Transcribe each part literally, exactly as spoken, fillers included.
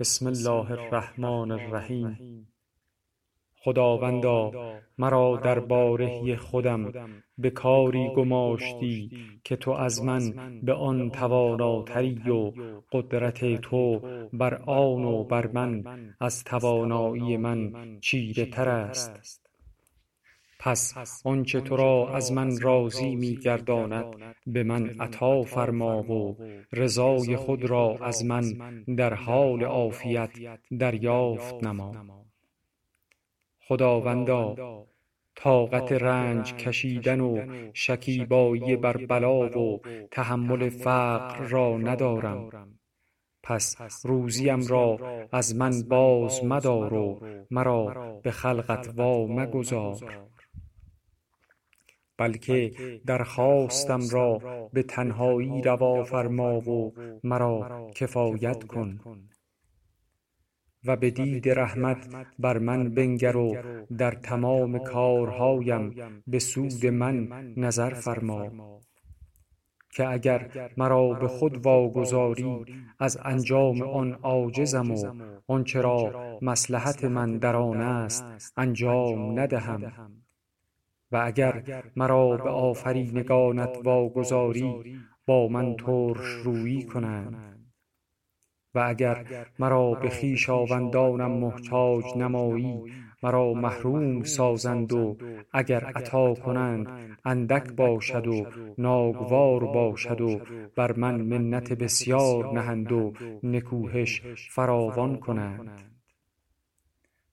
بسم الله الرحمن الرحیم. خداوندا مرا در باره خودم به کاری گماشتی که تو از من به آن تواناتری و قدرت تو بر آن و بر من از توانایی من چیره تر است. پس آنچه تو را از من راضی می گرداند به من عطا فرما و رضای خود را از من در حال عافیت دریافت نما. خداوندا طاقت رنج کشیدن و شکیبایی بر بلا و تحمل فقر را ندارم، پس روزیم را از من باز مدار و مرا به خلقت وا مگذار، بلکه درخواستم را به تنهایی روا فرما و مرا کفایت کن و به دید رحمت بر من بنگر و در تمام کارهایم به سود من نظر فرما که اگر مرا به خود واگذاری از انجام آن عاجزم و آنچه را مصلحت من در آن است انجام ندهم و اگر مرا به آفرینگانت واگذاری با من ترش رویی کنند و اگر مرا به خویشاوندانم محتاج نمایی مرا محروم سازند و اگر عطا کنند اندک باشد و ناگوار باشد و بر من منت بسیار نهند و نکوهش فراوان کنند،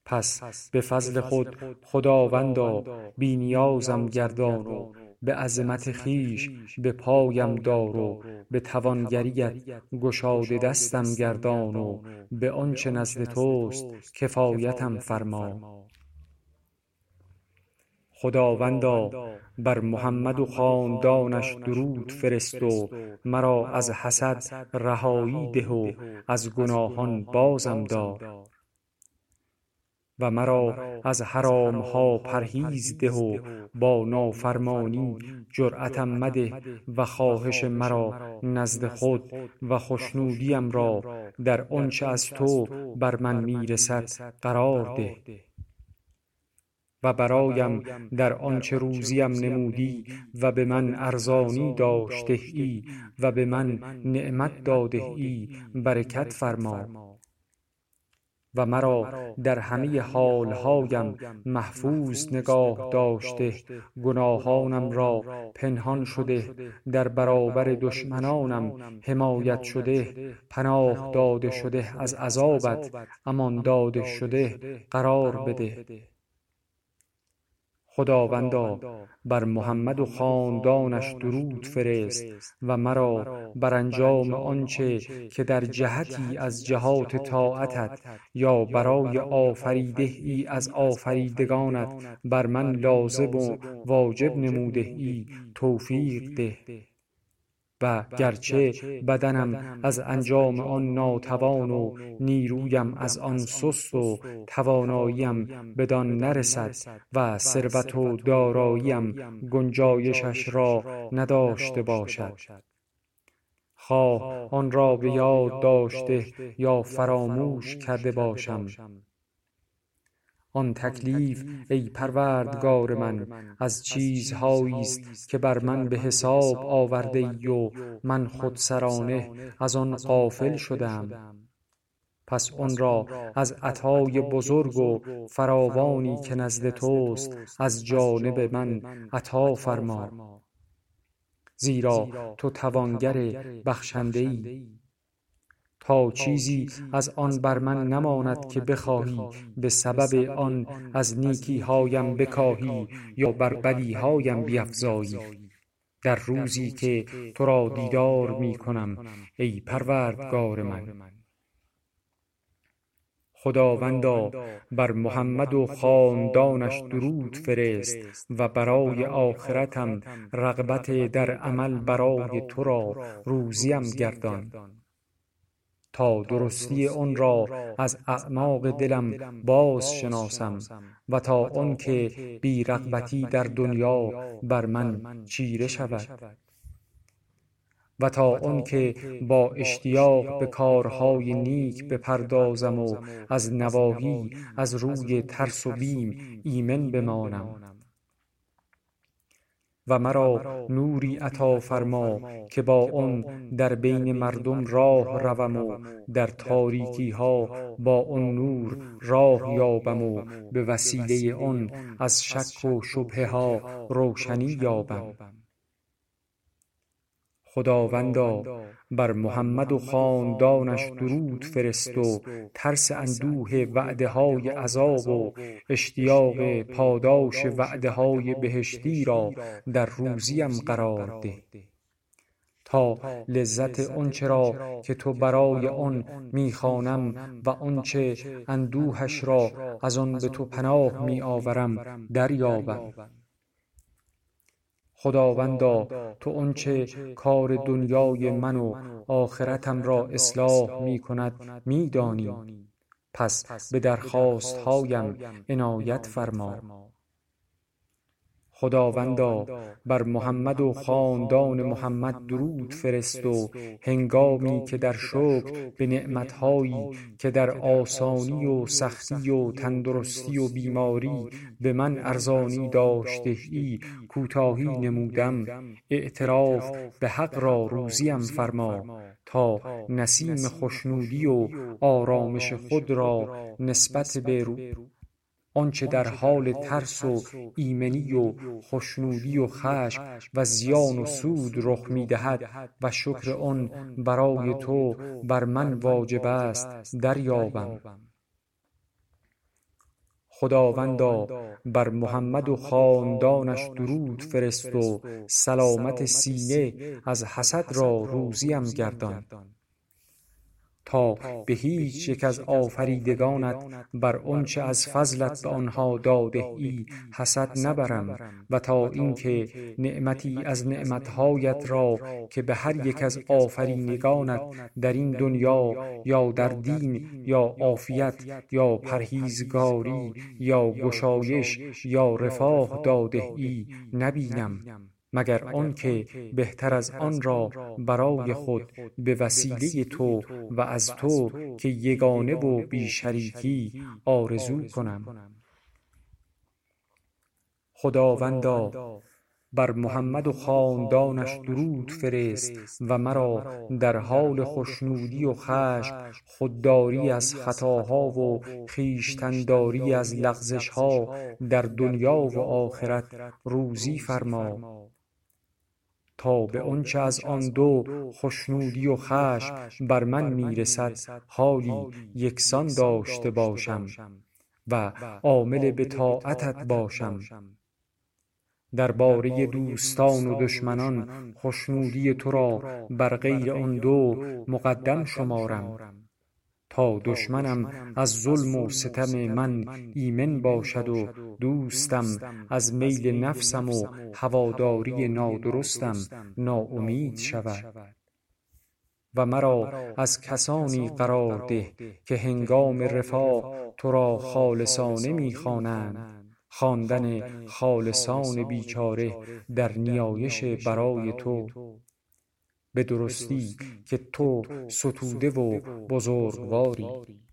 پس به فضل خود خداوندا بی نیازم گردان و به عظمت خیش به پایم دار و به توانگریت گشاده دستم گردان و به آنچه نزد توست کفایتم فرما. خداوندا بر محمد و خاندانش درود فرست و مرا از حسد رهایی ده و از گناهان بازم دار و مرا از حرام ها پرهیز ده و با نافرمانی جرأتم مده و خواهش مرا نزد خود و خوشنودیم را در آنچه از تو بر من میرسد قرار ده و برایم در آنچه روزیم نمودی و به من ارزانی داشته ای و به من نعمت داده ای برکت فرما و مرا در همه حالهایم محفوظ نگاه داشته، گناهانم را پنهان شده، در برابر دشمنانم حمایت شده، پناه داده شده، از عذابت امان داده شده قرار بده. خداوندا بر محمد و خاندانش درود فرست و مرا بر انجام آنچه که در جهتی از جهات طاعتت یا برای آفریده ای از آفریدگانت بر من لازم و واجب نموده ای توفیق ده و گرچه بدنم از انجام آن ناتوان و نیرویم از آن سست و تواناییم بدان نرسد و ثروت و داراییم گنجایشش را نداشته باشد، خواه آن را به یاد داشته یا فراموش کرده باشم، آن تکلیف ای پروردگار من از چیزهایی است که بر من به حساب آورده ای و من خودسرانه از آن غافل شدم، پس آن را از عطای بزرگ و فراوانی که نزد توست از جانب من عطا فرما، زیرا تو توانگر بخشنده ای. تا چیزی از آن بر من نماند که بخواهی به سبب آن از نیکی هایم بکاهی یا بر بدی هایم بیفزایی در روزی که تو را دیدار می کنم ای پروردگار من. خداوندا بر محمد و خاندانش درود فرست و برای آخرتم رغبت در عمل برای تو را روزیم گردان تا درستی آن را از اعماق دلم باز شناسم و تا آن که بی رغبتی در دنیا بر من چیره شود و تا آنکه با اشتیاق به کارهای نیک بپردازم و از نواهی از روی ترس و بیم ایمن بمانم و مرا نوری عطا فرما که با آن در بین مردم راه روم و در تاریکی ها با آن نور راه یابم و به وسیله آن از شک و شبهه ها روشنی یابم. خداوندا بر محمد و خاندانش درود فرست و ترس اندوه وعده های عذاب و اشتیاق پاداش وعده های بهشتی را در روزیم قرار ده تا لذت آنچه را که تو برای آن میخوانم و آنچه اندوهش را از آن به تو پناه میآورم دریابم. خداوندا تو آنچه کار دنیای من و آخرتم را اصلاح می کند می دانی، پس به درخواست هایم عنایت فرما. خداوندا بر محمد و خاندان محمد درود فرست و هنگامی که در شکر به نعمتهایی که در آسانی و سختی و تندرستی و بیماری به من ارزانی داشته ای کوتاهی نمودم، اعتراف به حق را روزیم فرما تا نسیم خوشنودی و آرامش خود را نسبت به آنچه در حال ترس و ایمنی و خشنودی و خشم و زیان و سود رخ می‌دهد و شکر آن برای تو بر من واجب است دریابم. خداوندا بر محمد و خاندانش درود فرست و سلامت سینه از حسد را روزیم گردان تا به هیچ یک از آفریدگانت بر آنچه از فضلت به آنها داده ای حسد نبرم و تا اینکه نعمتی از نعمتهایت را که به هر یک از آفریدگانت در این دنیا یا در دین یا عافیت یا پرهیزگاری یا گشایش یا رفاه داده ای نبینم، مگر آنکه بهتر از آن را برای خود به وسیله تو و از تو که یگانه و بی‌شریکی آرزو کنم. خداوندا بر محمد و خاندانش درود فرست و مرا در حال خشنودی و خشم، خودداری از خطاها و خویشتنداری از لغزشها در دنیا و آخرت روزی فرما تا به آنچه از آن دو خشنودی و خشم بر من میرسد حالی یکسان داشته باشم و عامل به طاعتت باشم. درباره دوستان و دشمنان خشنودی تو را بر غیر آن دو مقدم شمارم تا دشمنم از ظلم و ستم من ایمن باشد و دوستم از میل نفسم و هواداری نادرستم ناامید شود و مرا از کسانی قرار ده که هنگام رفاه تو را خالصانه می‌خوانند، خواندن خالصان بیچاره در نیایش برای تو به درستی که تو ستوده و بزرگواری.